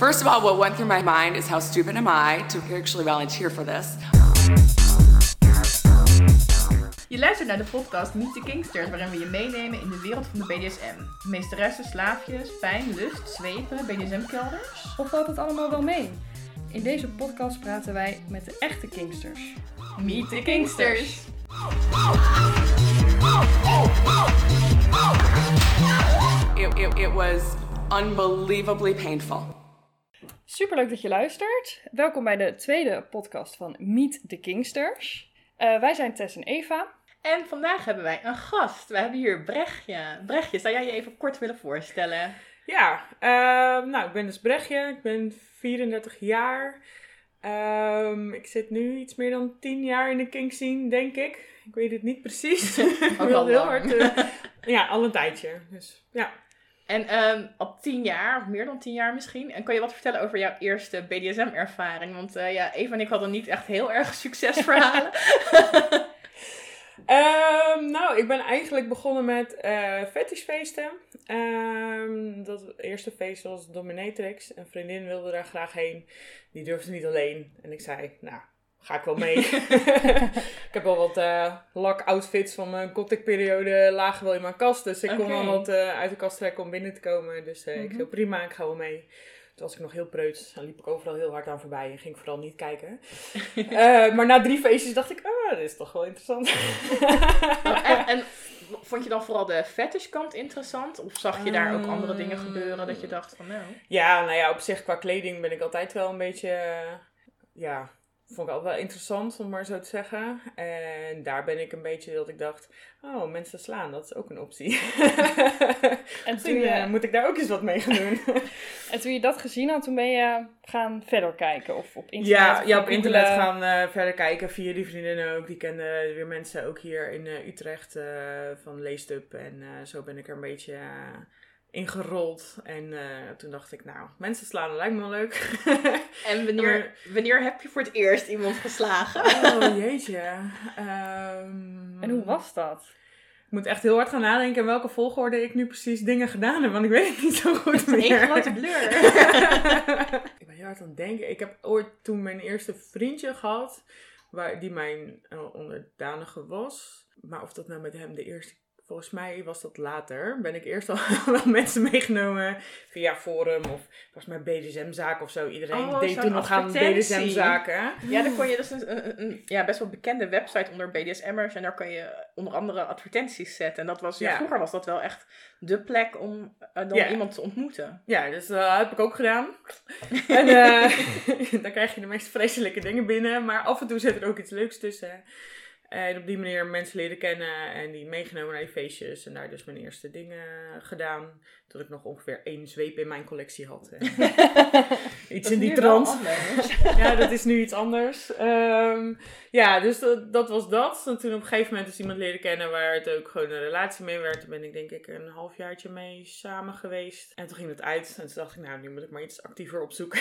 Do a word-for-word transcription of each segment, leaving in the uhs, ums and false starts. First of all, what went through my mind is how stupid am I to actually volunteer for this. Je luistert naar de podcast Meet the Kinksters, waarin we je meenemen in de wereld van de B D S M. Meesteressen, slaafjes, pijn, lust, zwepen, B D S M-kelders. Of valt het allemaal wel mee? In deze podcast praten wij met de echte Kinksters. Meet the Kinksters! It, it, it was unbelievably painful. Superleuk dat je luistert. Welkom bij de tweede podcast van Meet the Kinksters. Uh, wij zijn Tess en Eva. En vandaag hebben wij een gast. We hebben hier Brechtje. Brechtje, zou jij je even kort willen voorstellen? Ja, uh, nou ik ben dus Brechtje. Ik ben vierendertig jaar. Um, ik zit nu iets meer dan tien jaar in de kinkscene, denk ik. Ik weet het niet precies. Ook al lang. Heel hard. Uh, ja, al een tijdje. Dus ja. En um, al tien jaar, of meer dan tien jaar misschien. En kan je wat vertellen over jouw eerste B D S M-ervaring? Want uh, ja, Eva en ik hadden niet echt heel erg succesverhalen. um, nou, ik ben eigenlijk begonnen met uh, fetishfeesten. Um, dat eerste feest was Dominatrix. Een vriendin wilde daar graag heen. Die durfde niet alleen. En ik zei, nou, ga ik wel mee. Ik heb al wat uh, lak-outfits van mijn contactperiode lagen wel in mijn kast. Dus ik okay. kon wel wat uh, uit de kast trekken om binnen te komen. Dus uh, mm-hmm. ik zei prima, ik ga wel mee. Toen was ik nog heel preuts. Dan liep ik overal heel hard aan voorbij en ging vooral niet kijken. uh, maar na drie feestjes dacht ik, ah, dit is toch wel interessant. nou, en, en vond je dan vooral de fetish kant interessant? Of zag je daar ook andere um, dingen gebeuren dat je dacht van nou? Ja, nou ja, op zich qua kleding ben ik altijd wel een beetje... Uh, ja. Vond ik altijd wel interessant, om maar zo te zeggen. En daar ben ik een beetje dat ik dacht... Oh, mensen slaan, dat is ook een optie. En toen je... moet ik daar ook eens wat mee gaan doen. En toen je dat gezien had, toen ben je gaan verder kijken? Of op internet? Ja, ja op internet gaan uh, verder kijken. Via die vriendinnen ook. Die kenden weer mensen ook hier in uh, Utrecht uh, van Leestup. En uh, zo ben ik er een beetje... Uh, ingerold. En uh, toen dacht ik, nou, mensen slaan, dat lijkt me wel leuk. En wanneer, wanneer heb je voor het eerst iemand geslagen? Oh, jeetje. Um, en hoe was dat? Ik moet echt heel hard gaan nadenken in welke volgorde ik nu precies dingen gedaan heb, want ik weet het niet zo goed meer. Eén grote blur. Ik ben heel hard aan het denken. Ik heb ooit toen mijn eerste vriendje gehad, waar, die mijn uh, onderdanige was. Maar of dat nou met hem de eerste... Volgens mij was dat later. Ben ik eerst al wel mensen meegenomen via forum of volgens mij B D S M-zaken of zo. Iedereen oh, deed toen nog aan B D S M-zaken. Ja, dan kon je dus een, een, een ja, best wel bekende website onder B D S M'ers. En daar kon je onder andere advertenties zetten. En dat was, ja, ja. Vroeger was dat wel echt de plek om uh, dan ja. iemand te ontmoeten. Ja, dus dat uh, heb ik ook gedaan. En uh, dan krijg je de meest vreselijke dingen binnen. Maar af en toe zit er ook iets leuks tussen. En op die manier mensen leren kennen en die meegenomen naar die feestjes. En daar dus mijn eerste dingen gedaan. Tot ik nog ongeveer één zweep in mijn collectie had. Iets in die trant. Ja, dat is nu iets anders. Um, ja, dus dat, dat was dat. En toen op een gegeven moment dus iemand leren kennen waar het ook gewoon een relatie mee werd. Daar ben ik denk ik een halfjaartje mee samen geweest. En toen ging het uit. En toen dacht ik, nou nu moet ik maar iets actiever opzoeken.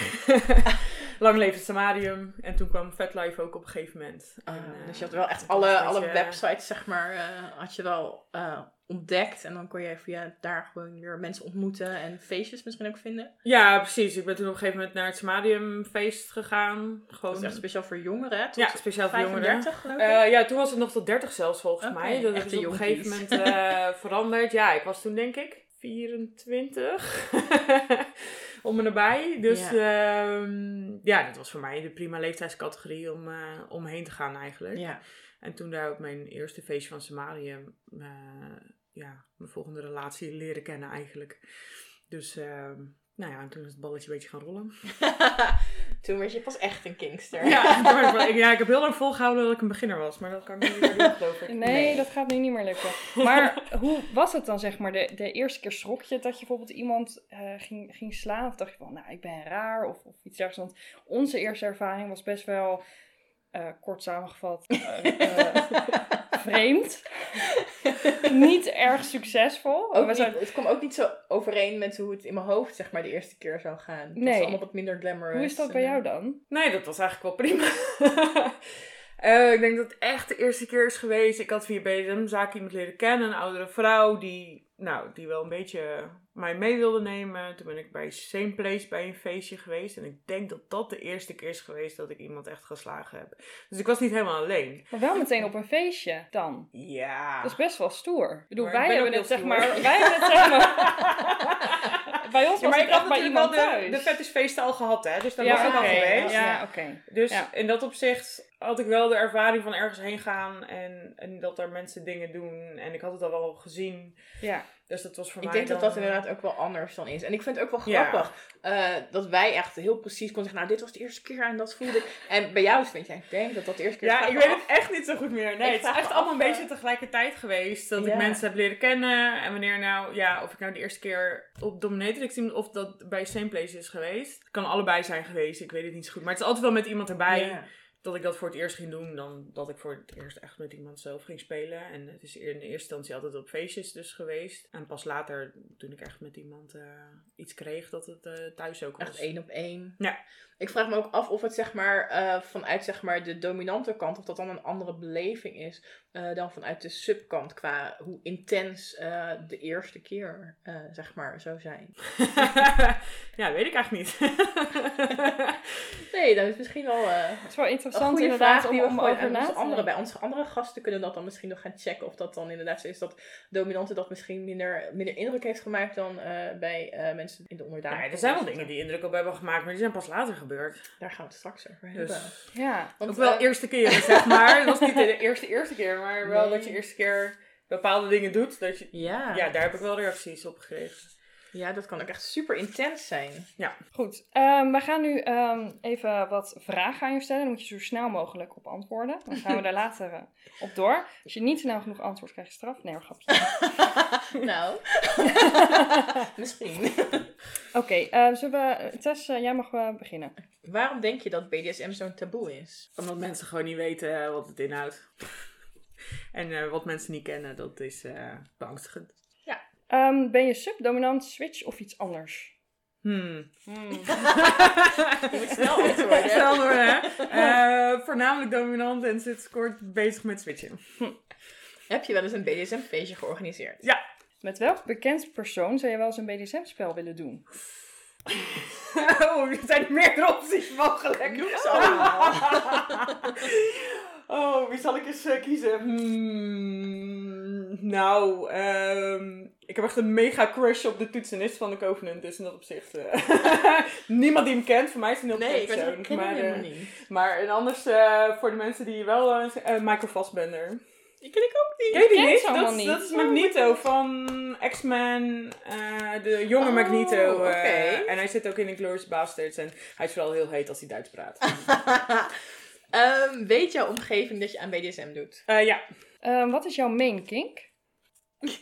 Lang leven Samarium. En toen kwam FetLife ook op een gegeven moment. Oh, en, uh, dus je had wel echt alle, alle websites, zeg maar, uh, had je wel... Uh, ontdekt. En dan kon jij via daar gewoon weer mensen ontmoeten en feestjes misschien ook vinden. Ja, precies. Ik ben toen op een gegeven moment naar het Samariumfeest gegaan. Gewoon... Dat is echt speciaal voor jongeren, tot ja, speciaal voor vijfendertig, jongeren. Uh, ja, toen was het nog tot dertig zelfs, volgens okay, mij. Dat is op een gegeven moment uh, veranderd. Ja, ik was toen denk ik vierentwintig. Om en nabij. Dus ja. Um, ja, dat was voor mij de prima leeftijdscategorie om, uh, om heen te gaan eigenlijk. Ja. En toen daar op mijn eerste feestje van Samarium, uh, ja, mijn volgende relatie leren kennen eigenlijk. Dus, uh, nou ja, en toen is het balletje een beetje gaan rollen. Toen was je pas echt een kinkster. Ja, maar, ja, ik heb heel lang volgehouden dat ik een beginner was, maar dat kan ik niet meer doen, geloof ik. Nee, nee, dat gaat nu niet meer lukken. Maar hoe was het dan, zeg maar, de, de eerste keer schrok je dat je bijvoorbeeld iemand uh, ging, ging slaan? Of dacht je van, nou, ik ben raar of, of iets dergelijks. Want onze eerste ervaring was best wel... Uh, kort samengevat, uh, uh, vreemd. Niet erg succesvol. Ook niet, zijn... Het kwam ook niet zo overeen met hoe het in mijn hoofd, zeg maar, de eerste keer zou gaan. Het nee. was allemaal wat minder glamorous. Hoe is dat en... bij jou dan? Nee, dat was eigenlijk wel prima. uh, ik denk dat het echt de eerste keer is geweest. Ik had via B D S M-zaken iemand leren kennen. Een oudere vrouw die... nou, die wel een beetje mij mee wilde nemen. Toen ben ik bij Same Place bij een feestje geweest. En ik denk dat dat de eerste keer is geweest dat ik iemand echt geslagen heb. Dus ik was niet helemaal alleen. Maar wel meteen op een feestje dan. Ja. Dat is best wel stoer. Ik bedoel, maar wij, ik hebben het, zeg maar, wij hebben het zeg maar... Bij ons ja, was maar ik had bij natuurlijk wel de, de fetishfeesten al gehad, hè? Dus dat ja, was ook okay, al geweest. Ja, ja. Okay. Dus ja. In dat opzicht had ik wel de ervaring van ergens heen gaan en, en dat er mensen dingen doen. En ik had het al wel gezien. Ja. Dus dat was voor ik mij denk dan... dat dat inderdaad ook wel anders dan is. En ik vind het ook wel grappig ja. uh, dat wij echt heel precies konden zeggen... Nou, dit was de eerste keer en dat voelde ik. En bij jou vind jij, ik denk dat dat de eerste keer... Ja, ik weet af. het echt niet zo goed meer. Nee, ik het is echt allemaal af. een beetje tegelijkertijd geweest. Dat ja. ik mensen heb leren kennen. En wanneer nou... Ja, of ik nou de eerste keer op Dominatrix of dat bij Same Place is geweest. Het kan allebei zijn geweest. Ik weet het niet zo goed. Maar het is altijd wel met iemand erbij... Ja. Dat ik dat voor het eerst ging doen, dan dat ik voor het eerst echt met iemand zelf ging spelen. En het is in eerste instantie altijd op feestjes dus geweest. En pas later, toen ik echt met iemand uh, iets kreeg, dat het uh, thuis ook was. Echt één op één. Ja. Ik vraag me ook af of het zeg maar uh, vanuit zeg maar de dominante kant, of dat dan een andere beleving is uh, dan vanuit de subkant. Qua hoe intens uh, de eerste keer uh, zeg maar zou zijn. Ja, weet ik eigenlijk niet. Nee, dat is misschien wel... Uh, het is wel interessant. Goede vraag die we om, om over na te andere, bij onze andere gasten kunnen dat dan misschien nog gaan checken. Of dat dan inderdaad zo is dat dominante dat misschien minder, minder indruk heeft gemaakt dan uh, bij uh, mensen in de onderdanen. Ja, er zijn wel dingen die indruk op hebben gemaakt, maar die zijn pas later gebeurd. Daar gaan we het straks over hebben. Dus, ja. Want, ook wel uh, eerste keer, zeg maar. Het was niet de eerste eerste keer, maar wel nee. dat je eerste keer bepaalde dingen doet. Dat je, ja. ja, daar heb ik wel reacties op gekregen. Ja, dat kan ook echt super intens zijn. Ja. Goed, um, we gaan nu um, even wat vragen aan je stellen. Dan moet je zo snel mogelijk op antwoorden. Dan gaan we daar later uh, op door. Als je niet snel genoeg antwoord krijgt, straf. Nee, grapje. Nou, misschien. Oké, okay, uh, zullen we... Tess, uh, jij mag uh, beginnen. Waarom denk je dat B D S M zo'n taboe is? Omdat mensen gewoon niet weten wat het inhoudt. En uh, wat mensen niet kennen, dat is uh, beangstigend. Um, ben je subdominant, switch of iets anders? Hmm. hmm. Je moet snel antwoorden. Snel door, hè? Uh, voornamelijk dominant en zit kort bezig met switchen. Hm. Heb je wel eens een B D S M-feestje georganiseerd? Ja. Met welk bekend persoon zou je wel eens een B D S M-spel willen doen? Oh, er zijn meerdere opties mogelijk. Noem ze allemaal. Oh, wie zal ik eens uh, kiezen? Hmm, nou, um, ik heb echt een mega crush op de toetsenist van de Covenant. Dus in dat opzicht... Uh, niemand die hem kent. Voor mij is hij een heel nee, persoon. Nee, ik ken hem helemaal niet. Maar en anders uh, voor de mensen die wel... Uh, Michael Fassbender. Die ken ik ook niet. Ken die niet? Dat, dat, niet. Dat is Magneto van X-Men. Uh, de jonge oh, Magneto. Uh, okay. En hij zit ook in The Glorious Bastards. En hij is vooral heel heet als hij Duits praat. Um, weet jouw omgeving dat je aan B D S M doet? Uh, ja. Um, wat is jouw main kink? Daar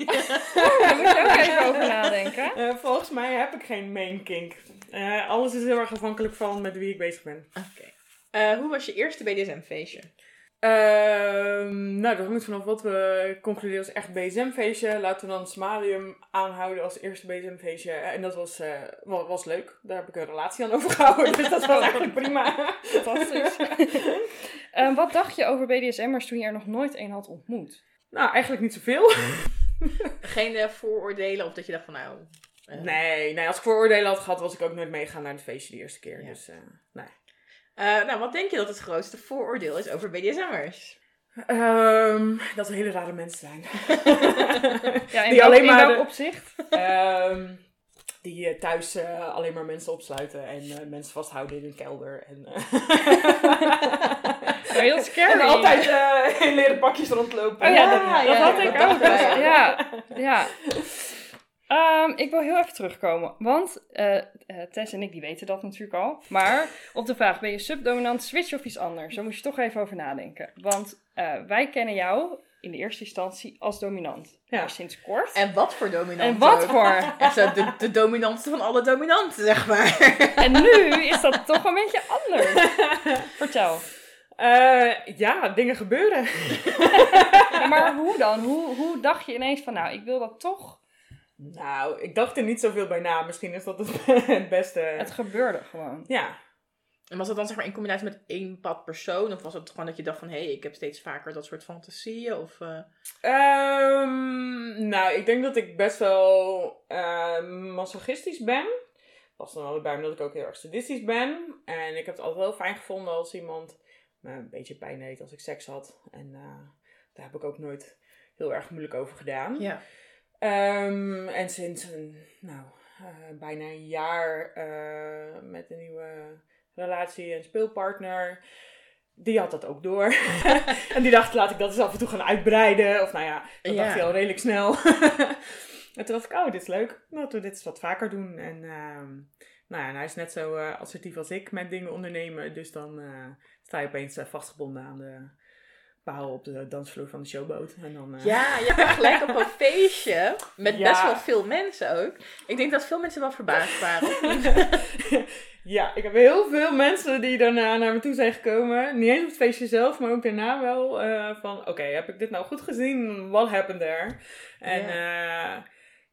moet je ook even over nadenken. Uh, volgens mij heb ik geen main kink. Uh, alles is heel erg afhankelijk van met wie ik bezig ben. Oké. Okay. Uh, hoe was je eerste B D S M-feestje? Uh, nou, dat hangt vanaf wat we concluderen als echt B D S M-feestje. Laten we dan Samarium aanhouden als eerste B D S M-feestje. En dat was, uh, was, was leuk. Daar heb ik een relatie aan overgehouden. Dus dat was eigenlijk prima. Fantastisch. uh, wat dacht je over B D S M'ers toen je er nog nooit een had ontmoet? Nou, eigenlijk niet zoveel. Geen uh, vooroordelen of dat je dacht van nou... Uh... Nee, nee, als ik vooroordelen had gehad was ik ook nooit meegaan naar het feestje de eerste keer. Ja. Dus uh, nee. Uh, nou, wat denk je dat het grootste vooroordeel is over B D S M'ers? Um, dat ze hele rare mensen zijn. Ja, die welk, alleen maar in welk opzicht? Um, die thuis uh, alleen maar mensen opsluiten en uh, mensen vasthouden in een kelder. En, uh... Heel scary. En altijd uh, in leren pakjes rondlopen. Oh, ja, ja, dat, ja, dat ja, had ja, ik dat ook. Dacht, ja, ja. Um, ik wil heel even terugkomen, want uh, uh, Tess en ik die weten dat natuurlijk al, maar op de vraag, ben je subdominant, switch of iets anders? Daar moet je toch even over nadenken, want uh, wij kennen jou in de eerste instantie als dominant, ja. Maar sinds kort. En wat voor dominant? En wat ook. Voor? Echt zo, de, de dominantste van alle dominanten, zeg maar. En nu is dat toch een beetje anders. Vertel. Uh, ja, dingen gebeuren. Maar hoe dan? Hoe, hoe dacht je ineens van, nou, ik wil dat toch... Nou, ik dacht er niet zoveel bij na. Misschien is dat het beste. Het gebeurde gewoon. Ja. En was dat dan zeg maar in combinatie met één bepaald persoon? Of was het gewoon dat je dacht van... Hé, hey, ik heb steeds vaker dat soort fantasieën? Of, uh... um, nou, ik denk dat ik best wel uh, masochistisch ben. Was dan wel bij me dat ik ook heel erg sadistisch ben. En ik heb het altijd wel fijn gevonden als iemand me een beetje pijn deed als ik seks had. En uh, daar heb ik ook nooit heel erg moeilijk over gedaan. Ja. Um, en sinds een, nou, uh, bijna een jaar uh, met een nieuwe... relatie en speelpartner, die had dat ook door. En die dacht, laat ik dat eens af en toe gaan uitbreiden. Of nou ja, dat ja. dacht hij al redelijk snel. En toen dacht ik, oh, dit is leuk. Laten we dit eens wat vaker doen. En uh, nou ja, en hij is net zo uh, assertief als ik met dingen ondernemen. Dus dan uh, sta je opeens uh, vastgebonden aan de paal op de dansvloer van de showboot. En dan, uh... Ja, je hebt gelijk op een feestje met ja. best wel veel mensen ook. Ik denk dat veel mensen wel verbaasd waren. Ja, ik heb heel veel mensen die daarna naar me toe zijn gekomen. Niet eens op het feestje zelf, maar ook daarna wel. Uh, van, oké, okay, heb ik dit nou goed gezien? What happened there? En yeah. uh,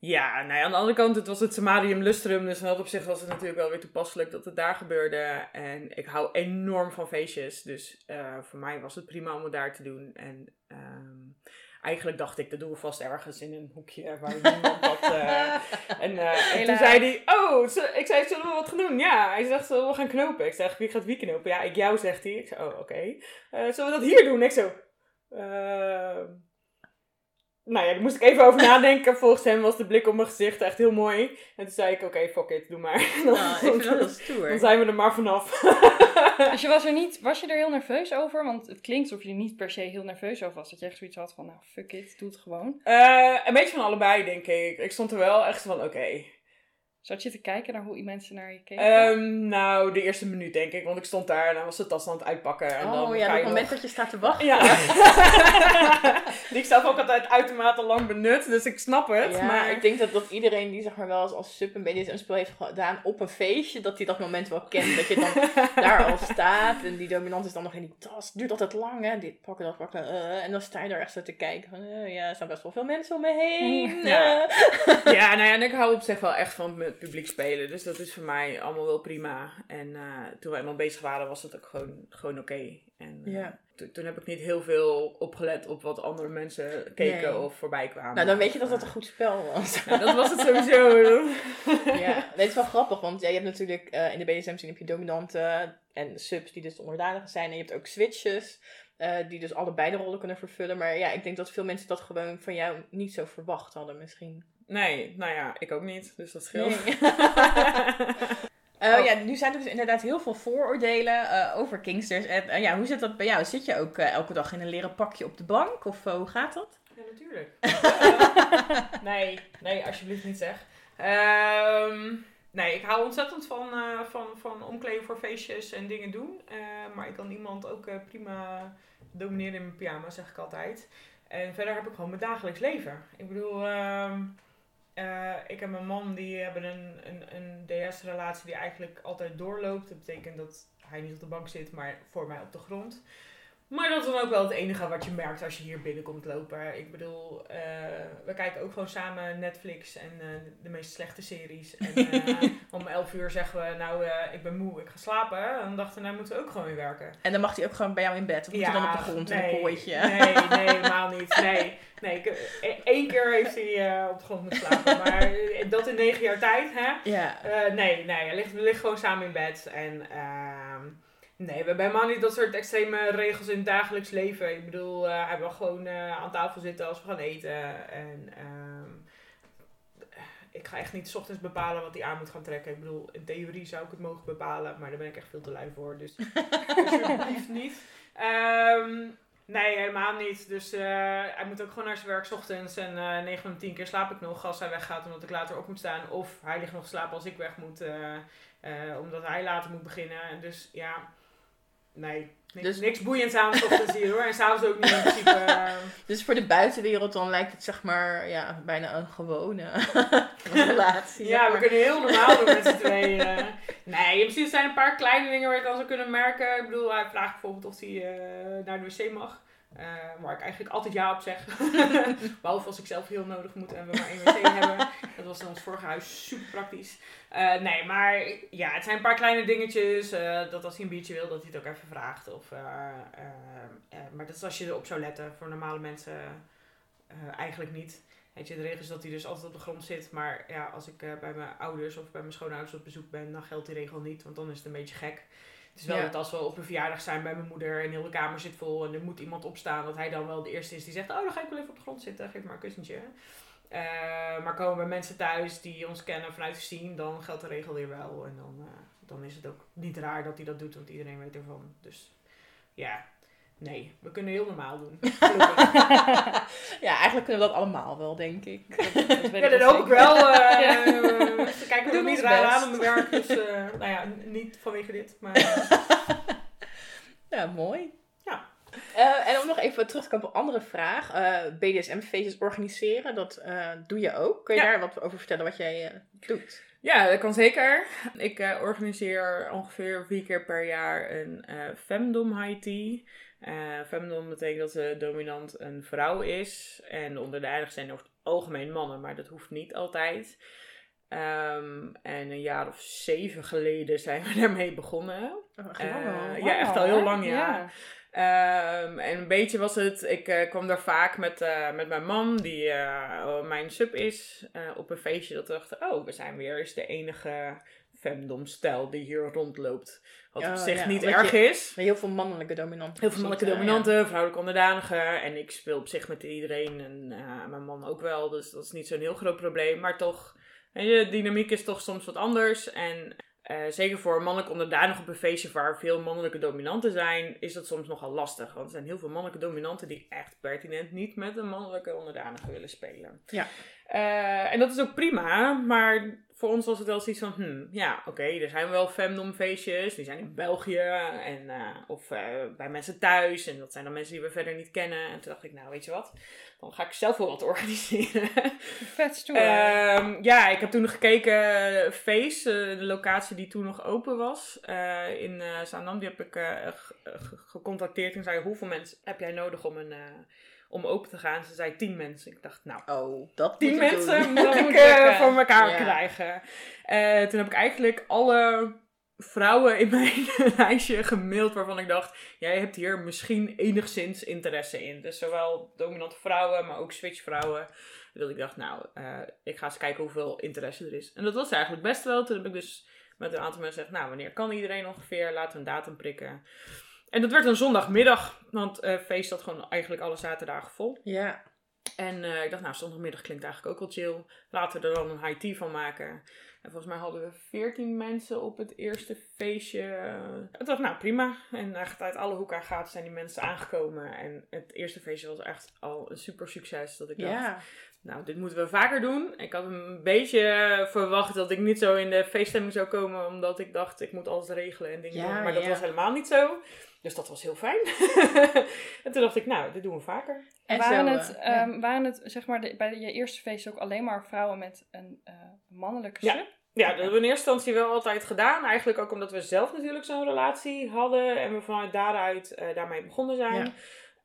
ja, nou ja, aan de andere kant, het was het Samarium Lustrum. Dus in dat opzicht was het natuurlijk wel weer toepasselijk dat het daar gebeurde. En ik hou enorm van feestjes. Dus uh, voor mij was het prima om het daar te doen. En um, eigenlijk dacht ik, dat doen we vast ergens in een hoekje waar niemand wat... Uh, en, uh, en toen zei hij, oh, z- ik zei, zullen we wat gaan doen? Ja, hij zegt, we gaan knopen. Ik zeg, wie gaat wie knopen? Ja, ik jou, zegt hij. Ik zei, oh, oké. Okay. Uh, zullen we dat hier doen? Ik zo... Uh, nou ja, daar moest ik even over nadenken. Volgens hem was de blik op mijn gezicht echt heel mooi. En toen zei ik, oké, okay, fuck it, doe maar. Dan, nou, ik vind dat wel stoer. Dan zijn we er maar vanaf. Dus je was er niet, was je er heel nerveus over? Want het klinkt alsof je er niet per se heel nerveus over was. Dat je echt zoiets had van, nou, fuck it, doe het gewoon. Uh, een beetje van allebei, denk ik. Ik stond er wel echt van, oké. Okay. Zat je te kijken naar hoe mensen naar je keken? Um, nou, de eerste minuut denk ik. Want ik stond daar en dan was de tas aan het uitpakken. En oh dan ja, op het moment nog... dat je staat te wachten. Ja. Die ik zelf ook altijd uitermate lang benut. Dus ik snap het. Ja, maar ik denk dat, dat iedereen die zeg maar wel eens als sub een B D S M-spel heeft gedaan op een feestje. Dat die dat moment wel kent. Dat je dan daar al staat. En die dominant is dan nog in die tas. Duurt altijd lang hè. Dit pakken, dat pakken. Uh, en dan sta je daar echt zo te kijken. Van, uh, ja, er staan best wel veel mensen om me heen. Ja, uh. ja nou ja. En ik hou op zich wel echt van... het publiek spelen. Dus dat is voor mij allemaal wel prima. En uh, toen we eenmaal bezig waren, was dat ook gewoon, gewoon oké. Okay. En uh, ja. to- toen heb ik niet heel veel opgelet op wat andere mensen keken nee. of voorbij kwamen. Nou, dan weet je dat dat een goed spel was. Ja, dat was het sowieso. Ja, dit is wel grappig, want jij hebt natuurlijk uh, in de B D S M-scene heb je dominante en subs die dus de onderdanigen zijn. En je hebt ook switches uh, die dus allebei de rollen kunnen vervullen. Maar ja, ik denk dat veel mensen dat gewoon van jou niet zo verwacht hadden misschien. Nee, nou ja, ik ook niet. Dus dat scheelt. Nee. uh, oh. Ja, nu zijn er dus inderdaad heel veel vooroordelen uh, over Kinksters. En uh, ja, hoe zit dat bij jou? Zit je ook uh, elke dag in een leren pakje op de bank? Of uh, hoe gaat dat? Ja, natuurlijk. uh, nee, nee, alsjeblieft niet zeg. Um, nee, ik hou ontzettend van, uh, van, van omkleden voor feestjes en dingen doen. Uh, maar ik kan iemand ook uh, prima domineren in mijn pyjama, zeg ik altijd. En verder heb ik gewoon mijn dagelijks leven. Ik bedoel... Uh, Uh, ik en mijn man die hebben een, een, een D S-relatie die eigenlijk altijd doorloopt. Dat betekent dat hij niet op de bank zit, maar voor mij op de grond. Maar dat is dan ook wel het enige wat je merkt als je hier binnenkomt lopen. Ik bedoel, uh, we kijken ook gewoon samen Netflix en uh, de meest slechte series. En uh, om elf uur zeggen we, nou uh, ik ben moe, ik ga slapen. En dan dachten we, nou moeten we ook gewoon weer werken. En dan mag hij ook gewoon bij jou in bed? Of moet ja, hij dan op de grond nee, in een kooitje? Nee, nee, helemaal niet. Nee, nee, één keer heeft hij uh, op de grond moeten slapen. Maar dat in negen jaar tijd, hè? Ja. Uh, nee, nee, hij ligt, ligt gewoon samen in bed en... Uh, nee, we hebben helemaal niet dat soort extreme regels in het dagelijks leven. Ik bedoel, uh, hij wil gewoon uh, aan tafel zitten als we gaan eten. En uh, ik ga echt niet 's ochtends bepalen wat hij aan moet gaan trekken. Ik bedoel, in theorie zou ik het mogen bepalen, maar daar ben ik echt veel te lui voor. Dus alsjeblieft niet. Um, nee, helemaal niet. Dus uh, hij moet ook gewoon naar zijn werk 's ochtends. En uh, negen van de tien keer slaap ik nog als hij weggaat, omdat ik later op moet staan. Of hij ligt nog te slapen als ik weg moet, uh, uh, omdat hij later moet beginnen. En dus ja... Nee, niks, dus... niks boeiends aan het ochtends hier hoor. En s'avonds ook niet in principe. Uh... Dus voor de buitenwereld dan lijkt het zeg maar ja, bijna een gewone relatie. Ja, maar. We kunnen heel normaal doen met z'n tweeën. Uh... Nee, misschien zijn er een paar kleine dingen waar je het al zou kunnen merken. Ik bedoel, hij vraagt bijvoorbeeld of hij uh, naar de wc mag. Uh, waar ik eigenlijk altijd ja op zeg. Behalve als ik zelf heel nodig moet en we maar één wc hebben. Dat was in ons vorige huis super praktisch. Uh, nee, maar ja, het zijn een paar kleine dingetjes. Uh, dat als hij een biertje wil, dat hij het ook even vraagt. Of, uh, uh, uh, maar dat is als je erop zou letten. Voor normale mensen uh, eigenlijk niet. Weet je, de regel is dat hij dus altijd op de grond zit. Maar ja, als ik uh, bij mijn ouders of bij mijn schoonouders op bezoek ben, dan geldt die regel niet. Want dan is het een beetje gek. Het is wel ja. dat als we op een verjaardag zijn bij mijn moeder en heel de kamer zit vol en er moet iemand opstaan, dat hij dan wel de eerste is die zegt, oh, dan ga ik wel even op de grond zitten, geef maar een kussentje. Uh, maar komen we mensen thuis die ons kennen vanuit gezien, dan geldt de regel weer wel. En dan, uh, dan is het ook niet raar dat hij dat doet, want iedereen weet ervan. Dus ja, nee, we kunnen heel normaal doen. Ja, eigenlijk kunnen we dat allemaal wel, denk ik. Dat, dat ja, dat hoop ik wel. Uh, ja. We kijken we er niet raar aan op mijn werk. Dus uh, nou ja, niet vanwege dit. Maar, uh. Ja, mooi. Ja. Uh, en om nog even terug te komen op een andere vraag. Uh, B D S M-feestjes organiseren, dat uh, doe je ook. Kun je ja. daar wat over vertellen wat jij uh, doet? Ja, dat kan zeker. Ik uh, organiseer ongeveer vier keer per jaar een uh, Femdom High Tea. Uh, femdom betekent dat ze dominant een vrouw is. En onderdaanig zijn over het algemeen mannen, maar dat hoeft niet altijd. Um, en een jaar of zeven geleden zijn we daarmee begonnen. Oh, echt uh, lang, ja, echt al heel hè? lang, ja. ja. Um, en een beetje was het, ik uh, kwam daar vaak met, uh, met mijn man, die uh, mijn sub is, uh, op een feestje dat we dachten, oh, we zijn weer eens de enige femdomstijl die hier rondloopt. Wat oh, op zich ja, niet erg je, is. Heel veel mannelijke dominanten. Heel veel mannelijke dominanten, ja. vrouwelijke onderdanigen. En ik speel op zich met iedereen. En uh, mijn man ook wel. Dus dat is niet zo'n heel groot probleem. Maar toch, de dynamiek is toch soms wat anders. En uh, zeker voor mannelijk onderdanig op een feestje waar veel mannelijke dominanten zijn, is dat soms nogal lastig. Want er zijn heel veel mannelijke dominanten die echt pertinent niet met een mannelijke onderdanige willen spelen. Ja. Uh, en dat is ook prima, maar voor ons was het wel zoiets van, hmm, ja, oké, okay, er zijn wel femdomfeestjes, die zijn in België en, uh, of uh, bij mensen thuis. En dat zijn dan mensen die we verder niet kennen. En toen dacht ik, nou, weet je wat, dan ga ik zelf wel wat organiseren. Vet stoer. Um, ja, ik heb toen nog gekeken, Feest, uh, de locatie die toen nog open was uh, in uh, Zaandam. Die heb ik uh, g- g- gecontacteerd en zei, hoeveel mensen heb jij nodig om een... Uh, om open te gaan. Ze zei tien mensen. Ik dacht, nou, oh, dat tien mensen doen. moet ik uh, voor elkaar ja. krijgen. Uh, toen heb ik eigenlijk alle vrouwen in mijn lijstje gemaild waarvan ik dacht, jij hebt hier misschien enigszins interesse in. Dus zowel dominante vrouwen, maar ook switchvrouwen. Dat ik dacht, nou, uh, ik ga eens kijken hoeveel interesse er is. En dat was eigenlijk best wel. Toen heb ik dus met een aantal mensen gezegd, nou, wanneer kan iedereen ongeveer? Laten we een datum prikken. En dat werd een zondagmiddag, want uh, feest had gewoon eigenlijk alle zaterdagen vol. Ja. En uh, ik dacht, nou, zondagmiddag klinkt eigenlijk ook wel chill. Laten we er dan een high tea van maken. En volgens mij hadden we veertien mensen op het eerste feestje. Ik dacht, nou, prima. En echt uit alle hoeken gaat zijn die mensen aangekomen. En het eerste feestje was echt al een super succes. Dat ik ja. dacht, nou, dit moeten we vaker doen. Ik had een beetje verwacht dat ik niet zo in de feeststemming zou komen. Omdat ik dacht, ik moet alles regelen en dingen ja, doen. Maar dat ja. was helemaal niet zo. Dus dat was heel fijn. En toen dacht ik, nou, dit doen we vaker. En waren het, um, ja. waren het zeg maar, de, bij je eerste feest ook alleen maar vrouwen met een uh, mannelijke sub? Ja. ja, dat hebben we in eerste instantie wel altijd gedaan. Eigenlijk ook omdat we zelf natuurlijk zo'n relatie hadden. En we vanuit daaruit uh, daarmee begonnen zijn. Ja.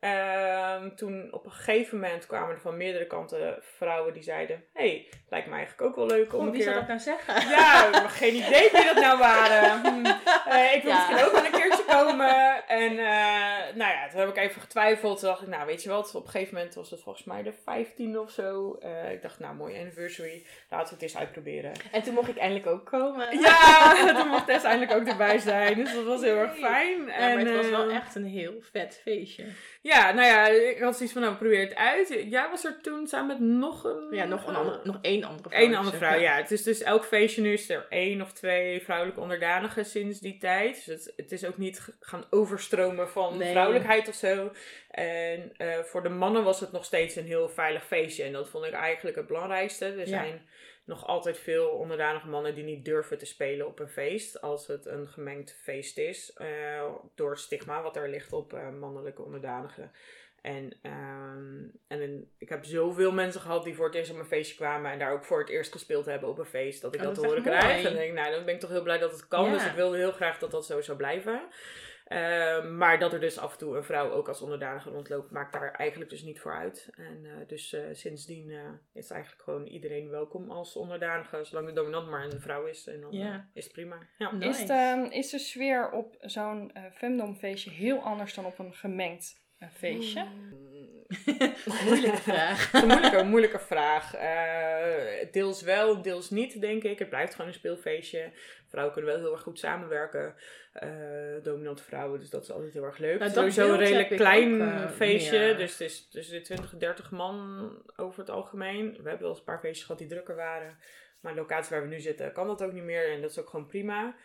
Uh, toen op een gegeven moment kwamen er van meerdere kanten vrouwen die zeiden, hé, hey, lijkt me eigenlijk ook wel leuk om Goh, een wie keer... wie zou dat nou zeggen? Ja, ik heb geen idee wie dat nou waren. Hm. Uh, ik wil ja. misschien ook wel een keertje komen. En uh, nou ja, toen heb ik even getwijfeld. Toen dacht ik, nou weet je wat, op een gegeven moment was het volgens mij de vijftiende of zo. Uh, ik dacht, nou mooi anniversary, laten we het eens uitproberen. En toen mocht ik eindelijk ook komen. Ja, toen mocht Tess eindelijk ook erbij zijn. Dus dat was heel erg fijn. Ja, en, maar het was wel echt een heel vet feestje. Ja. Ja, nou ja, ik had zoiets van, nou, probeer het uit. Jij was er toen samen met nog een... Ja, nog een andere, nog één andere vrouw. Eén andere vrouw, ja. Het is dus elk feestje nu is er één of twee vrouwelijke onderdanigen sinds die tijd. Dus het, het is ook niet gaan overstromen van nee. vrouwelijkheid of zo. En uh, voor de mannen was het nog steeds een heel veilig feestje. En dat vond ik eigenlijk het belangrijkste. Er ja. zijn nog altijd veel onderdanige mannen die niet durven te spelen op een feest. Als het een gemengd feest is. Uh, door het stigma wat er ligt op uh, mannelijke onderdanigen. En, um, en in, ik heb zoveel mensen gehad die voor het eerst op een feestje kwamen. En daar ook voor het eerst gespeeld hebben op een feest. Dat ik oh, dat, dat te horen krijg. En dan denk ik, nou, dan ben ik toch heel blij dat het kan. Yeah. Dus ik wilde heel graag dat dat zo zou blijven. Uh, maar dat er dus af en toe een vrouw ook als onderdanige rondloopt, maakt daar eigenlijk dus niet voor uit. En uh, dus uh, sindsdien uh, is eigenlijk gewoon iedereen welkom als onderdanige, zolang de dominant maar een vrouw is. En dan yeah. uh, is het prima. Ja. Nice. Is, de, is de sfeer op zo'n uh, femdomfeestje heel anders dan op een gemengd uh, feestje? Mm. Moeilijke vraag. Een moeilijke, moeilijke vraag. Uh, deels wel, deels niet, denk ik. Het blijft gewoon een speelfeestje. Vrouwen kunnen wel heel erg goed samenwerken. Uh, dominante vrouwen, dus dat is altijd heel erg leuk. Nou, dat is sowieso een redelijk klein ook, uh, feestje. Meer. Dus het is dus de twintig, dertig man over het algemeen. We hebben wel eens een paar feestjes gehad die drukker waren. Maar de locatie waar we nu zitten kan dat ook niet meer. En dat is ook gewoon prima.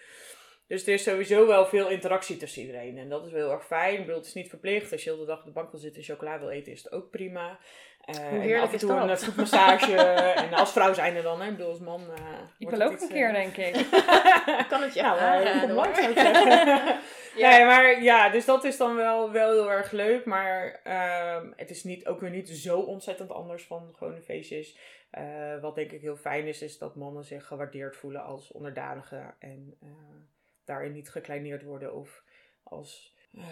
Dus er is sowieso wel veel interactie tussen iedereen. En dat is wel heel erg fijn. Ik bedoel, het is niet verplicht. Als je de hele dag op de bank wil zitten en chocola wil eten, is het ook prima. Uh, en af en toe een voetmassage. En als vrouw zijn er dan, hè. Ik bedoel, als man... Uh, ik wil ook iets, een keer, uh, denk ik. Kan het je nou, aanraden, hoor. Ja. Nee, maar ja, dus dat is dan wel, wel heel erg leuk. Maar uh, het is niet, ook weer niet zo ontzettend anders van gewone feestjes. Uh, wat denk ik heel fijn is, is dat mannen zich gewaardeerd voelen als onderdanigen. En... Uh, daarin niet gekleineerd worden of als uh,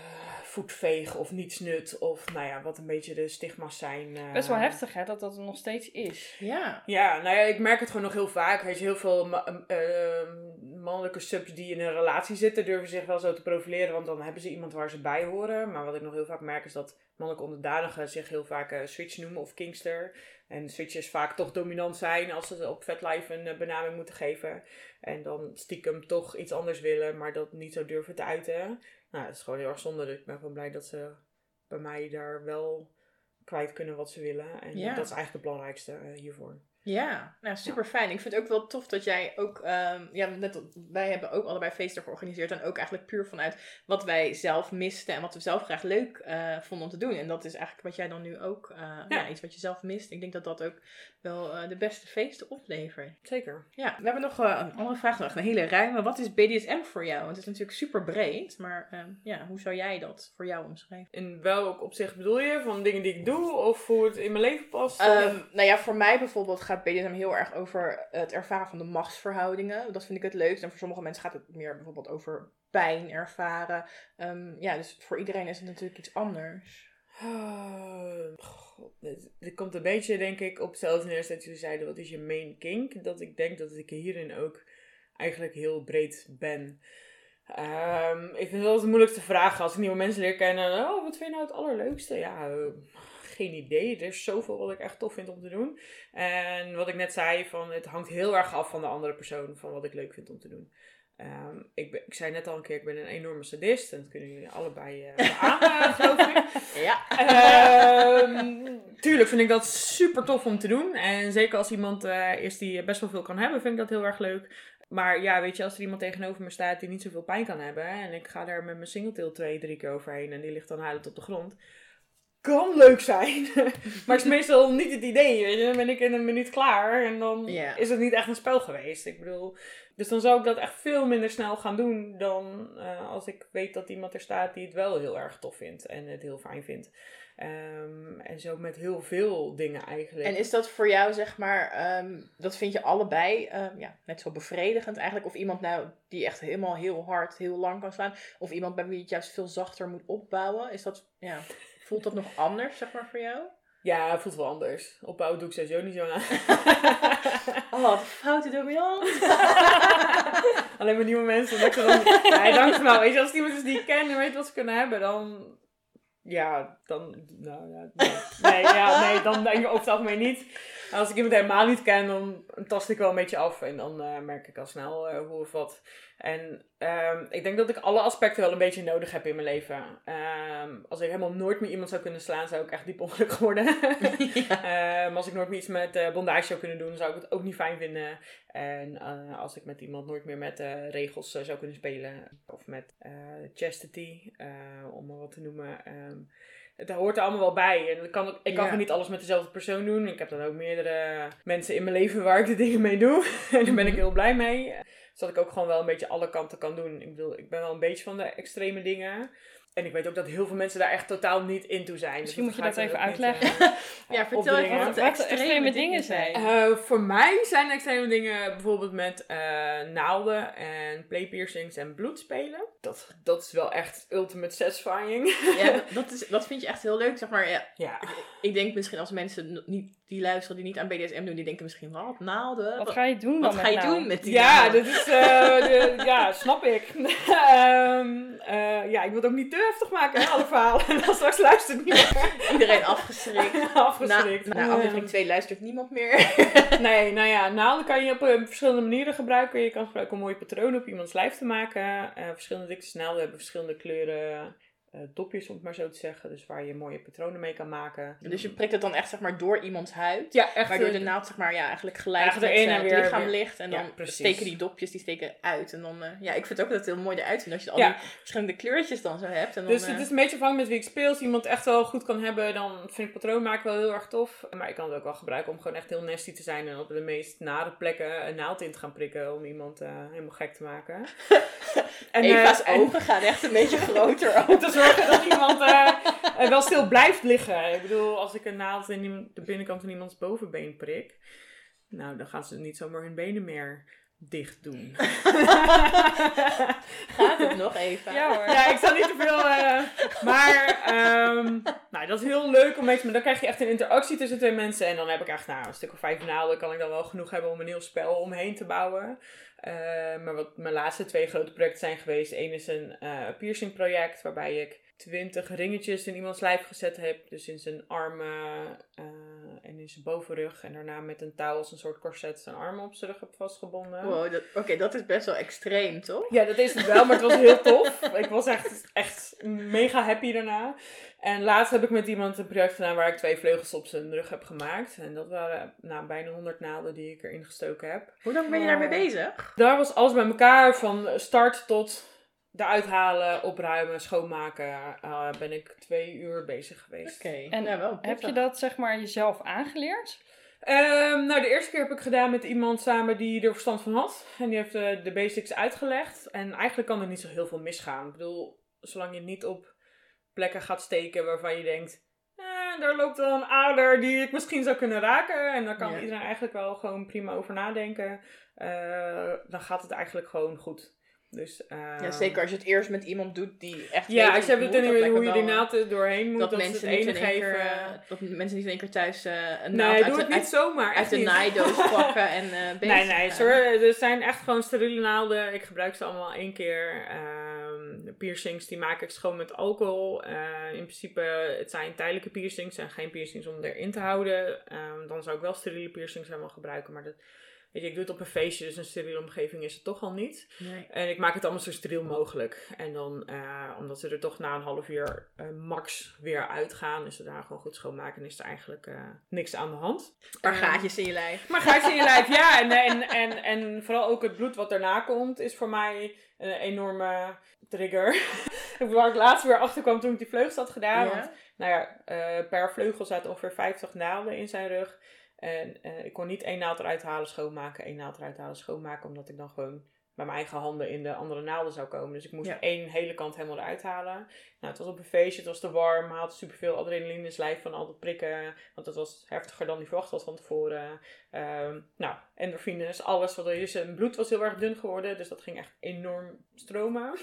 voetveeg of nietsnut of nou ja, wat een beetje de stigma's zijn. Uh... Best wel heftig hè, dat dat er nog steeds is. Ja. Ja, nou ja, ik merk het gewoon nog heel vaak. Weet je, heel veel ma- uh, mannelijke subs die in een relatie zitten durven zich wel zo te profileren, want dan hebben ze iemand waar ze bij horen. Maar wat ik nog heel vaak merk is dat mannelijke onderdanigen zich heel vaak uh, switch noemen of kinkster. En switches vaak toch dominant zijn als ze op FetLife een uh, benaming moeten geven. En dan stiekem toch iets anders willen, maar dat niet zo durven te uiten. Nou, dat is gewoon heel erg zonde. Dus ik ben gewoon blij dat ze bij mij daar wel kwijt kunnen wat ze willen. En ja. dat is eigenlijk het belangrijkste uh, hiervoor. Ja, nou super fijn. Ik vind het ook wel tof dat jij ook, um, ja, net, wij hebben ook allebei feesten georganiseerd. En ook eigenlijk puur vanuit wat wij zelf misten en wat we zelf graag leuk uh, vonden om te doen. En dat is eigenlijk wat jij dan nu ook, uh, ja. Ja, iets wat je zelf mist. Ik denk dat dat ook wel uh, de beste feesten oplevert. Zeker. Ja, we hebben nog uh, een andere vraag, nog een hele ruime. Wat is B D S M voor jou? Want het is natuurlijk super breed, maar um, ja, hoe zou jij dat voor jou omschrijven? In welk opzicht bedoel je? Van dingen die ik doe of hoe het in mijn leven past? Um, nou ja, voor mij bijvoorbeeld gaat B D S M heel erg over het ervaren van de machtsverhoudingen. Dat vind ik het leukst. En voor sommige mensen gaat het meer bijvoorbeeld over pijn ervaren. Um, ja, dus voor iedereen is het natuurlijk iets anders. Oh, God, dit, dit komt een beetje, denk ik, op hetzelfde neer dat jullie zeiden, wat is je main kink? Dat ik denk dat ik hierin ook eigenlijk heel breed ben. Um, ik vind dat de moeilijkste vraag. Als ik nieuwe mensen leer kennen, oh, wat vind je nou het allerleukste? Ja... Uh, Geen idee. Er is zoveel wat ik echt tof vind om te doen. En wat ik net zei, van het hangt heel erg af van de andere persoon, van wat ik leuk vind om te doen. Um, ik, ben, ik zei net al een keer, ik ben een enorme sadist. En dat kunnen jullie allebei uh, aan, geloof ik. Ja. Um, tuurlijk vind ik dat super tof om te doen. En zeker als iemand uh, is die best wel veel kan hebben, vind ik dat heel erg leuk. Maar ja, weet je, als er iemand tegenover me staat die niet zoveel pijn kan hebben. En ik ga daar met mijn singletail twee, drie keer overheen. En die ligt dan huilend op de grond. Kan leuk zijn, maar het is meestal niet het idee. Weet je? Dan ben ik in een minuut klaar en dan yeah. is het niet echt een spel geweest. Ik bedoel, dus dan zou ik dat echt veel minder snel gaan doen dan uh, als ik weet dat iemand er staat die het wel heel erg tof vindt en het heel fijn vindt. Um, en zo met heel veel dingen eigenlijk. En is dat voor jou, zeg maar, um, dat vind je allebei um, ja, net zo bevredigend eigenlijk? Of iemand nou die echt helemaal heel hard, heel lang kan slaan, of iemand bij wie het juist veel zachter moet opbouwen? Is dat, ja... Voelt dat nog anders, zeg maar, voor jou? Ja, het voelt wel anders. Opbouwen doe ik sowieso niet zo na. Oh, foute dominant. Alleen maar nieuwe mensen. Dat dan... Nee, dankjewel. Weet je, als iemand is die ik ken en weet wat ze kunnen hebben, dan... Ja, dan... Nou, ja, nee. Nee, ja, nee, dan denk ik over het algemeen niet. En als ik iemand helemaal niet ken, dan tast ik wel een beetje af. En dan uh, merk ik al snel uh, hoe of wat... En um, ik denk dat ik alle aspecten wel een beetje nodig heb in mijn leven. Um, als ik helemaal nooit meer iemand zou kunnen slaan, zou ik echt diep ongelukkig worden. Ja. um, als ik nooit meer iets met uh, bondage zou kunnen doen, zou ik het ook niet fijn vinden. En uh, als ik met iemand nooit meer met uh, regels uh, zou kunnen spelen. Of met uh, chastity, uh, om maar wat te noemen. Um, het hoort er allemaal wel bij. En ik kan, ik kan ja. niet alles met dezelfde persoon doen. Ik heb dan ook meerdere mensen in mijn leven waar ik de dingen mee doe. En daar ben ik heel blij mee. Zodat ik ook gewoon wel een beetje alle kanten kan doen. Ik bedoel, ik ben wel een beetje van de extreme dingen. En ik weet ook dat heel veel mensen daar echt totaal niet in toe zijn. Misschien dus moet je dat even uitleggen. Niet, uh, ja, vertel even wat de extreme, extreme dingen zijn. Uh, voor mij zijn de extreme dingen bijvoorbeeld met uh, naalden en playpiercings en bloedspelen. Dat, dat is wel echt ultimate satisfying. Ja, dat, dat, is, dat vind je echt heel leuk, zeg maar. Ja, ja. Ik denk misschien als mensen niet, die luisteren die niet aan B D S M doen, die denken misschien, wat, naalden? Wat, wat ga je doen dan Wat ga je naalden? doen met die ja, naalden? Dat is, uh, de, ja, snap ik. um, uh, ja, ik wil het ook niet te heftig maken, hè, alle verhalen. En dan straks luistert niemand. Iedereen afgeschrikt. afgeschrikt. Na, na aflevering twee luistert niemand meer. Nee, nou ja, naalden kan je op uh, verschillende manieren gebruiken. Je kan gebruiken om mooie patronen op iemands lijf te maken. Uh, verschillende diktes naalden hebben verschillende kleuren. Uh, dopjes, om het maar zo te zeggen. Dus waar je mooie patronen mee kan maken. Dus je prikt het dan echt, zeg maar, door iemands huid. Ja, echt. Waardoor de naald, zeg maar, ja, eigenlijk gelijk met uh, het lichaam weer ligt. En ja, dan precies. Steken die dopjes, die steken uit. En dan, uh, ja, ik vind ook dat het heel mooi eruit ziet. Als je al ja. die verschillende kleurtjes dan zo hebt. En dan, dus uh, het is een beetje van met wie ik speel. Als iemand echt wel goed kan hebben, dan vind ik patroon maken wel heel erg tof. Maar ik kan het ook wel gebruiken om gewoon echt heel nasty te zijn. En op de meest nare plekken een naald in te gaan prikken. Om iemand uh, helemaal gek te maken. en, Eva's uh, ogen en... gaan echt een beetje groter open. Dat iemand uh, uh, wel stil blijft liggen. Ik bedoel, als ik een naald in de binnenkant van iemands bovenbeen prik, nou, dan gaan ze niet zomaar hun benen meer dicht doen. Gaat het nog even? Ja hoor. Ja, ik zal niet te veel... Uh, maar, um, nou, dat is heel leuk om mee te... Maar dan krijg je echt een interactie tussen twee mensen. En dan heb ik echt, nou, een stuk of vijf naalden kan ik dan wel genoeg hebben om een heel spel omheen te bouwen. Uh, maar wat mijn laatste twee grote projecten zijn geweest. Eén is een uh, piercing project waarbij ik twintig ringetjes in iemands lijf gezet heb. Dus in zijn armen uh, en in zijn bovenrug. En daarna met een touw als een soort corset zijn armen op zijn rug heb vastgebonden. Wow, oké, okay, dat is best wel extreem, toch? Ja, dat is het wel, maar het was heel tof. Ik was echt, echt mega happy daarna. En laatst heb ik met iemand een project gedaan waar ik twee vleugels op zijn rug heb gemaakt. En dat waren nou, bijna honderd naalden die ik erin gestoken heb. Hoe lang ben je daarmee bezig? Daar was alles bij elkaar, van start tot... eruit halen, opruimen, schoonmaken. Uh, ben ik twee uur bezig geweest. Oké. Okay. En ja, wel, heb je dat, zeg maar, jezelf aangeleerd? Um, nou, de eerste keer heb ik gedaan met iemand samen die er verstand van had. En die heeft uh, de basics uitgelegd. En eigenlijk kan er niet zo heel veel misgaan. Ik bedoel, zolang je niet op plekken gaat steken waarvan je denkt... Eh, daar loopt wel een ader die ik misschien zou kunnen raken. En daar kan ja. iedereen eigenlijk wel gewoon prima over nadenken. Uh, dan gaat het eigenlijk gewoon goed. Dus, uh... ja, zeker als je het eerst met iemand doet die echt ja, weet hoe, moet, het hoe, hoe je die naald er doorheen moet. Dat, dat mensen het niet in één keer, uh, dat mensen niet in één keer thuis uh, een naald nee, uit, doe het niet uit, zomaar, uit de niet. naaidoos pakken en uh, bezig. Nee, nee, sorry, er zijn echt gewoon steriele naalden. Ik gebruik ze allemaal één keer. Uh, piercings, die maak ik schoon met alcohol. Uh, in principe, het zijn tijdelijke piercings en geen piercings om erin te houden. Uh, dan zou ik wel steriele piercings helemaal gebruiken, maar dat... Weet je, ik doe het op een feestje, dus een steriele omgeving is het toch al niet. Nee. En ik maak het allemaal zo steriel mogelijk. En dan, uh, omdat ze er toch na een half uur uh, max weer uitgaan, is ze daar gewoon goed schoonmaken en is er eigenlijk uh, niks aan de hand. Maar uh, gaatjes in je lijf. Maar gaatjes in je lijf, ja. En, en, en, en vooral ook het bloed wat daarna komt, is voor mij een enorme trigger. Waar ik laatst weer achter kwam toen ik die vleugels had gedaan. Ja. Want nou ja, uh, per vleugel zaten ongeveer vijftig naalden in zijn rug. En uh, ik kon niet één naald eruit halen, schoonmaken, één naald eruit halen, schoonmaken. Omdat ik dan gewoon met mijn eigen handen in de andere naalden zou komen. Dus ik moest ja. één hele kant helemaal eruit halen. Nou, het was op een feestje, het was te warm. Had superveel adrenaline in het lijf van al dat prikken. Want dat was heftiger dan die verwacht had van tevoren. Um, nou, endorfines, alles wat er is. En bloed was heel erg dun geworden. Dus dat ging echt enorm stromen.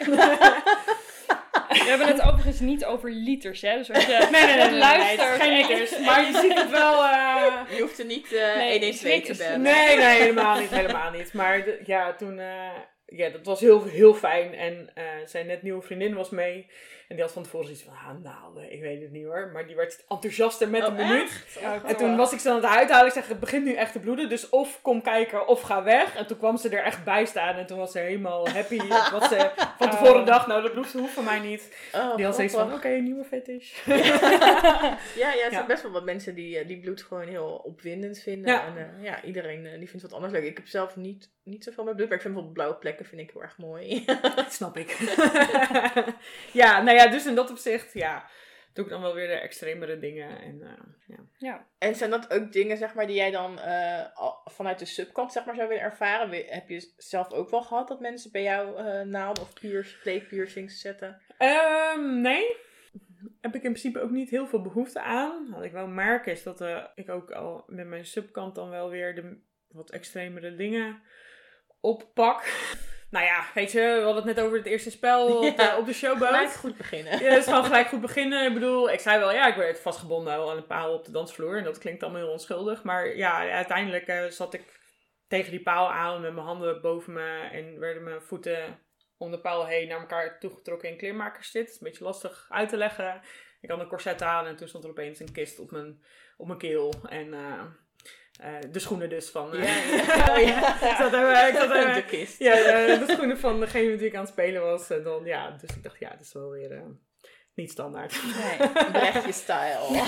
We hebben het overigens niet over liters, hè? Dus als je nee, nee, nee, luistert... Nee, geen liters, maar je ziet het wel... Uh... Je hoeft er niet uh, nee, honderdtwaalf te bellen. Nee, nee, helemaal niet, helemaal niet. Maar de, ja, toen... Uh, ja, dat was heel, heel fijn. En uh, zijn net nieuwe vriendin was mee. En die had van tevoren zoiets van... Ah, nou, ik weet het niet hoor. Maar die werd enthousiaster met oh, een minuut. Oh, en toen was ik ze aan het uithalen. Ik zeg, het begint nu echt te bloeden. Dus of kom kijken of ga weg. En toen kwam ze er echt bij staan. En toen was ze helemaal happy. Wat ze van tevoren oh. dacht, nou, dat bloed hoeft van mij niet. Oh, die had zoiets van, oké, okay, nieuwe fetish. ja, ja, er zijn ja. best wel wat mensen die, die bloed gewoon heel opwindend vinden. Ja. En uh, ja, iedereen uh, die vindt wat anders leuk. Ik heb zelf niet, niet zoveel met bloed. Maar ik vind bijvoorbeeld blauwe plekken vind ik heel erg mooi. Dat snap ik. ja, nou ja, dus in dat opzicht, ja. doe ik dan wel weer de extremere dingen. En, uh, ja. Ja. En zijn dat ook dingen, zeg maar, die jij dan uh, vanuit de subkant, zeg maar, zou willen ervaren? Heb je zelf ook wel gehad dat mensen bij jou uh, naalden of kleedpiercings zetten? Um, nee. Heb ik in principe ook niet heel veel behoefte aan. Wat ik wel merk is dat uh, ik ook al met mijn subkant dan wel weer de wat extremere dingen oppak. Nou ja, weet je, we hadden het net over het eerste spel op, ja, de, op de showboat. Gelijk goed beginnen. Ja, het is gewoon gelijk goed beginnen. Ik bedoel, ik zei wel, ja, ik werd vastgebonden aan een paal op de dansvloer. En dat klinkt allemaal heel onschuldig. Maar ja, uiteindelijk uh, zat ik tegen die paal aan met mijn handen boven me. En werden mijn voeten om de paal heen naar elkaar toegetrokken in kleermakerszit. Dat is een beetje lastig uit te leggen. Ik had een corset aan en toen stond er opeens een kist op mijn, op mijn keel. En... Uh, Uh, de schoenen dus van... Uh, yeah. Oh, ja, ja. Dat hebben, ik had, uh, de kist. Ja, de, de schoenen van degene die ik aan het spelen was. En dan, ja, dus ik dacht, ja, dat is wel weer uh, niet standaard. Nee, Brechtje-style.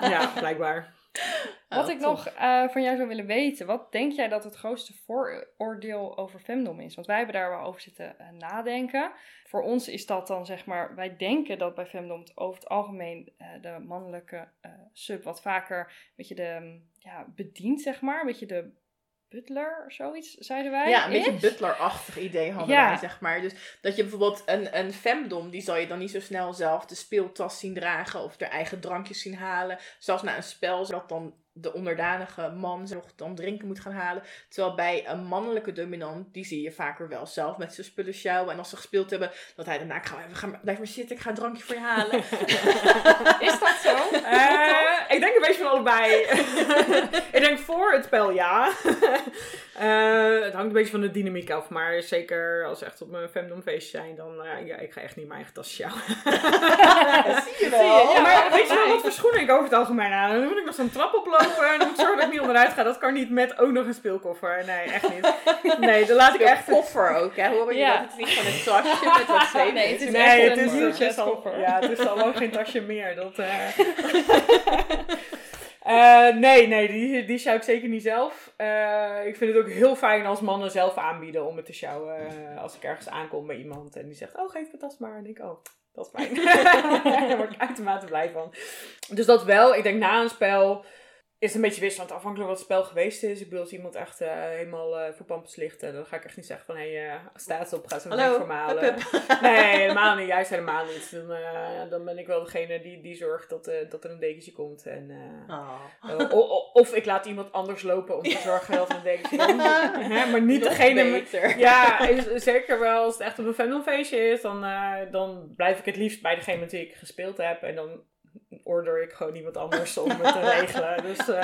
Ja, blijkbaar. Oh, wat ik toch nog uh, van jou zou willen weten. Wat denk jij dat het grootste vooroordeel over femdom is? Want wij hebben daar wel over zitten uh, nadenken. Voor ons is dat dan, zeg maar... Wij denken dat bij femdom over het algemeen uh, de mannelijke uh, sub wat vaker... Een beetje de... Um, ja, bedient, zeg maar. Een beetje de butler, zoiets, zeiden wij. Ja, een is. beetje butlerachtig idee hadden ja. wij, zeg maar. Dus dat je bijvoorbeeld een, een femdom, die zal je dan niet zo snel zelf de speeltas zien dragen of haar eigen drankjes zien halen. Zelfs na een spel, dat dan de onderdanige man nog dan drinken moet gaan halen. Terwijl bij een mannelijke dominant, die zie je vaker wel zelf met zijn spullen sjouwen. En als ze gespeeld hebben, dat hij daarna, ik ga even, blijf maar zitten, ik ga een drankje voor je halen. Is dat zo? Uh, ik denk een beetje van allebei. Ik denk voor het spel, ja. Uh, het hangt een beetje van de dynamiek af. Maar zeker als we echt op mijn femdomfeest zijn, dan uh, ja, ik ga echt niet mijn eigen tas sjouwen. Dat zie je wel. Zie je, ja, maar weet je wel wat voor schoenen ik over het algemeen aan? Dan moet ik nog zo'n trap oplopen. En dan moet ik zorgen dat ik niet onderuit ga. Dat kan niet met ook nog een speelkoffer. Nee, echt niet. Nee, dan laat ik echt... Een koffer ook, hè? Hoor je ja. dat het niet van een tasje met wat zeep? Nee, het is nee, echt het een nieuwtjeskoffer. Ja, het is al ook geen tasje meer. Dat, uh... uh, nee, nee, die, die sjouw ik zeker niet zelf. Uh, ik vind het ook heel fijn als mannen zelf aanbieden om het te sjouwen. Uh, als ik ergens aankom bij iemand en die zegt, oh, geef me tas maar. En ik, oh... Dat is fijn. Daar word ik uitermate blij van. Dus dat wel. Ik denk na een spel... Is het een beetje wisselend afhankelijk van wat het spel geweest is. Ik bedoel, als iemand echt uh, helemaal uh, voor pampers ligt, uh, dan ga ik echt niet zeggen van, hé, hey, uh, staat op, ga ze een voor me halen. Nee, helemaal niet. Juist helemaal niet. Dan, uh, dan ben ik wel degene die, die zorgt dat, uh, dat er een dekentje komt. En, uh, oh. uh, o, of ik laat iemand anders lopen om te zorgen dat er een dekentje komt. Hè? Maar niet degene... Met, ja, is, zeker wel. Als het echt op een fandomfeestje is, dan, uh, dan blijf ik het liefst bij degene met wie ik gespeeld heb. En dan... order ik gewoon iemand anders om het te regelen. Dus uh,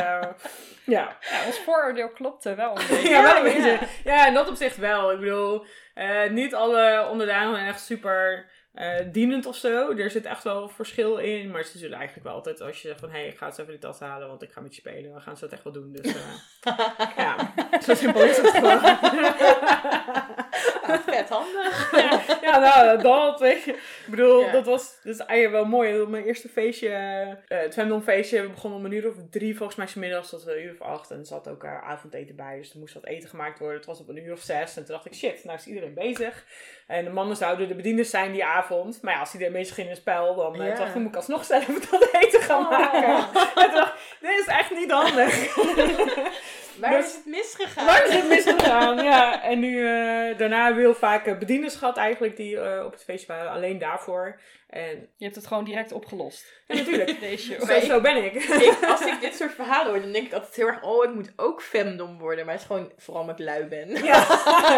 ja. ja. Ons vooroordeel klopte wel een beetje. Ja, wel een beetje. Ja. Ja, in dat opzicht wel. Ik bedoel, uh, niet alle onderdanen zijn echt super uh, dienend of zo. Er zit echt wel verschil in. Maar ze zullen eigenlijk wel altijd, als je zegt van, hé, hey, ik ga eens even die tas halen, want ik ga met je spelen. Dan gaan ze dat echt wel doen. Dus uh, ja, zo simpel is het gewoon. Ah, vet handig. Ja, ja, nou, dat. Ik bedoel, ja. dat was dat is eigenlijk wel mooi. Mijn eerste feestje, uh, het femdomfeestje, we begonnen om een uur of drie volgens mij 's middags tot een uur of acht. En er zat ook uh, avondeten bij, dus er moest wat eten gemaakt worden. Het was op een uur of zes. En toen dacht ik, shit, nou is iedereen bezig. En de mannen zouden de bedienders zijn die avond. Maar ja, als iedereen bezig ging in een spel, dan uh, ja. dacht ik, moet ik alsnog zelf dat eten gaan oh. maken. En toen dacht ik, dit is echt niet handig. Waar dus, is het misgegaan? Waar is het misgegaan, ja. En nu, uh, daarna hebben we heel vaak bedieners gehad eigenlijk, die uh, op het feestje waren, alleen daarvoor. En je hebt het gewoon direct opgelost. Ja, natuurlijk. Deze show. Zo, zo ben ik. ik. Als ik dit soort verhalen hoor, dan denk ik altijd heel erg, oh, ik moet ook femdom worden. Maar het is gewoon vooral omdat ik lui ben. Ja,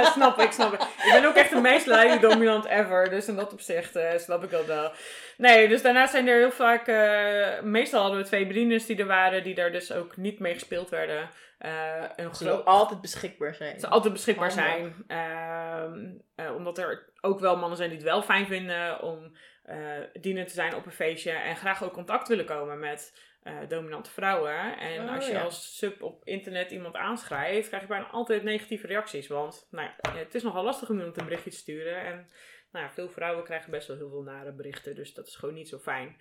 snap ik, snap ik. Ik ben ook echt de meest luie dominant ever. Dus in dat opzicht uh, snap ik dat wel. Nee, dus daarnaast zijn er heel vaak... Uh, meestal hadden we twee bedieners die er waren, die daar dus ook niet mee gespeeld werden. Uh, een Ze gro- altijd beschikbaar zijn. Ze altijd beschikbaar Handig. zijn. Uh, uh, omdat er ook wel mannen zijn die het wel fijn vinden om... Uh, dienen te zijn op een feestje en graag ook contact willen komen met uh, dominante vrouwen. En oh, als je ja. als sub op internet iemand aanschrijft, krijg je bijna altijd negatieve reacties. Want nou, het is nogal lastig om iemand een berichtje te sturen. En nou, veel vrouwen krijgen best wel heel veel nare berichten, dus dat is gewoon niet zo fijn.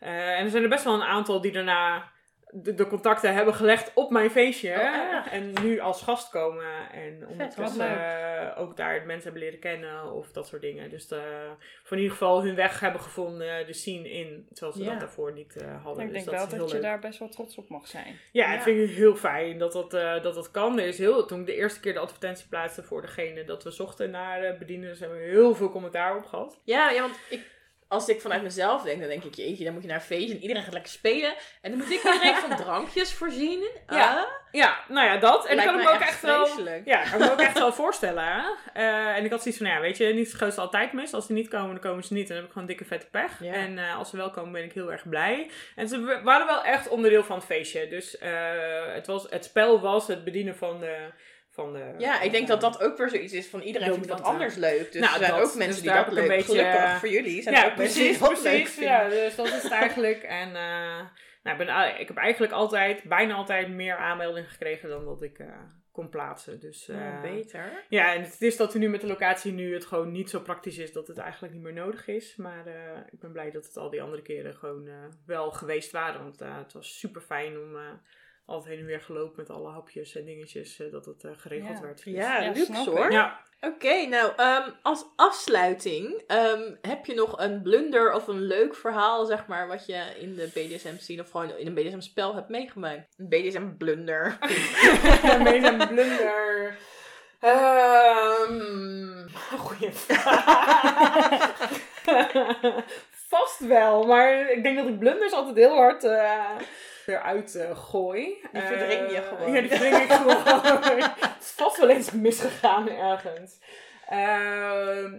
Uh, en er zijn er best wel een aantal die daarna de, de contacten hebben gelegd op mijn feestje. Oh, en nu als gast komen. En ondertussen uh, ook daar mensen hebben leren kennen of dat soort dingen. Dus uh, voor in ieder geval hun weg hebben gevonden, de scene in. Terwijl ze ja. dat daarvoor niet uh, hadden. Ik dus denk dat wel is heel dat leuk. Je daar best wel trots op mag zijn. Ja, ja. Dat vind ik heel fijn dat dat, uh, dat, dat kan. Er is heel, toen ik de eerste keer de advertentie plaatste voor degene dat we zochten naar uh, bedieners, hebben we heel veel commentaar op gehad. Ja, ja want ik... Als ik vanuit mezelf denk, dan denk ik, jeetje, dan moet je naar een feest en iedereen gaat lekker spelen. En dan moet ik iedereen van drankjes voorzien. Uh, ja, ja, nou ja, dat. En ik kan me ook echt wel, ja, kan me ook echt wel voorstellen. Uh, en ik had zoiets van, ja, weet je, niet grootste altijd mis. Als ze niet komen, dan komen ze niet. En dan heb ik gewoon dikke vette pech. Ja. En uh, als ze wel komen, ben ik heel erg blij. En ze waren wel echt onderdeel van het feestje. Dus uh, het, was, het spel was het bedienen van de... Van de, ja, ik denk dat dat ook weer zoiets is van iedereen vindt wat anders leuk. Dus nou, er zijn dat, ook mensen dus die dat leuk beetje, gelukkig voor jullie zijn ja, er ook precies, mensen die dat precies, leuk ja, dus dat is het eigenlijk. En uh, nou, ben, ik heb eigenlijk altijd, bijna altijd meer aanmeldingen gekregen dan dat ik... Uh, kon plaatsen. Dus, uh, ja, beter. Ja, en het is dat we nu met de locatie nu het gewoon niet zo praktisch is dat het eigenlijk niet meer nodig is. Maar uh, ik ben blij dat het al die andere keren gewoon uh, wel geweest waren. Want uh, het was super fijn om uh, altijd heen en weer gelopen met alle hapjes en dingetjes uh, dat het uh, geregeld ja. werd. Dus, ja, ja luxe hoor. Ja. Oké, okay, nou um, als afsluiting um, heb je nog een blunder of een leuk verhaal, zeg maar, wat je in de B D S M scene of gewoon in een B D S M spel hebt meegemaakt? Een B D S M blunder. Een B D S M blunder. Um, goeie vraag. Vast wel, maar ik denk dat ik blunders altijd heel hard uh, eruit uh, gooi. Die verdring je gewoon. Uh, ja, die verdring ik gewoon. Het is vast wel eens misgegaan ergens. Uh,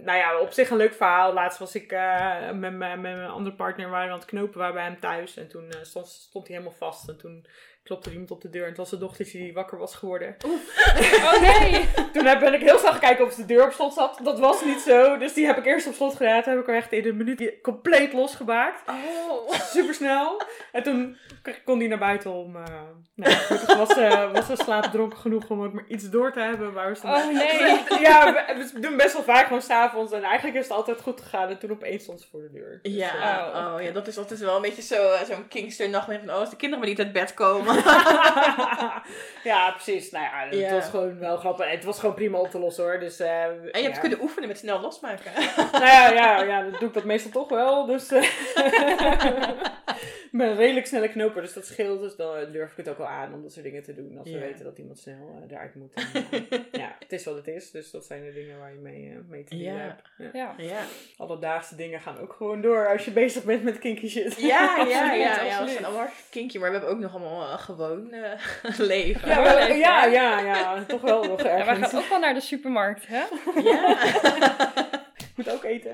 nou ja, op zich een leuk verhaal. Laatst was ik uh, met, met mijn andere partner waren aan het knopen, waren bij hem thuis. En toen uh, stond, stond hij helemaal vast. En toen klopte er iemand op de deur. En het was de dochtertje die wakker was geworden. Oef. Oh nee! Toen ben ik heel snel gekeken of de deur op slot zat. Dat was niet zo. Dus die heb ik eerst op slot gedaan. Toen heb ik er echt in een minuut compleet losgemaakt. Oh. Supersnel. En toen kon die naar buiten om... Uh, nou, gelukkig was, uh, was ze slaapdronken genoeg om ook maar iets door te hebben. Maar we stonden... Oh nee! Ja, we, we doen best wel vaak gewoon 's avonds. En eigenlijk is het altijd goed gegaan. En toen opeens stond ze voor de deur. Dus, ja. Uh, oh, oh ja, dat is altijd wel een beetje zo, uh, zo'n Kinkster nachtmerrie van... Oh, als de kinderen maar niet uit bed komen... Ja, precies. Nou ja, het ja. was gewoon wel grappig. Het was gewoon prima op te lossen hoor. Dus, uh, en je ja. hebt kunnen oefenen met snel losmaken. Nou ja, ja, ja, dat doe ik dat meestal toch wel. Dus uh, ik ben een redelijk snelle knoper, dus dat scheelt. Dus dan durf ik het ook wel aan om dat soort dingen te doen. Als ja. we weten dat iemand snel uh, eruit moet. En, uh, ja, het is wat het is. Dus dat zijn de dingen waar je mee, uh, mee te doen ja. hebt. Ja. Ja. Ja. Alledaagse dingen gaan ook gewoon door als je bezig bent met kinky shit. Ja, ja, ja. ja we zijn allemaal kinky, maar we hebben ook nog allemaal... Uh, gewoon uh, leven. Ja, wel, ja, ja, ja, toch wel nog ergens. Ja, we gaan ook wel naar de supermarkt, hè? Ja. Moet ook eten.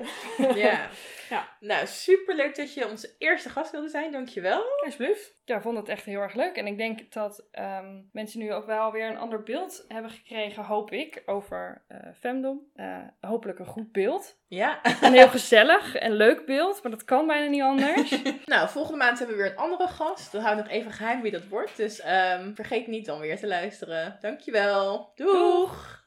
Ja. Ja. Nou, superleuk dat je onze eerste gast wilde zijn. Dankjewel. Alsjeblieft. Ja, ik vond het echt heel erg leuk. En ik denk dat um, mensen nu ook wel weer een ander beeld hebben gekregen, hoop ik, over uh, femdom. Uh, hopelijk een goed beeld. Ja. Een heel gezellig en leuk beeld, maar dat kan bijna niet anders. Nou, volgende maand hebben we weer een andere gast. Dan houden we nog even geheim wie dat wordt. Dus um, vergeet niet dan weer te luisteren. Dankjewel. Doeg! Doeg.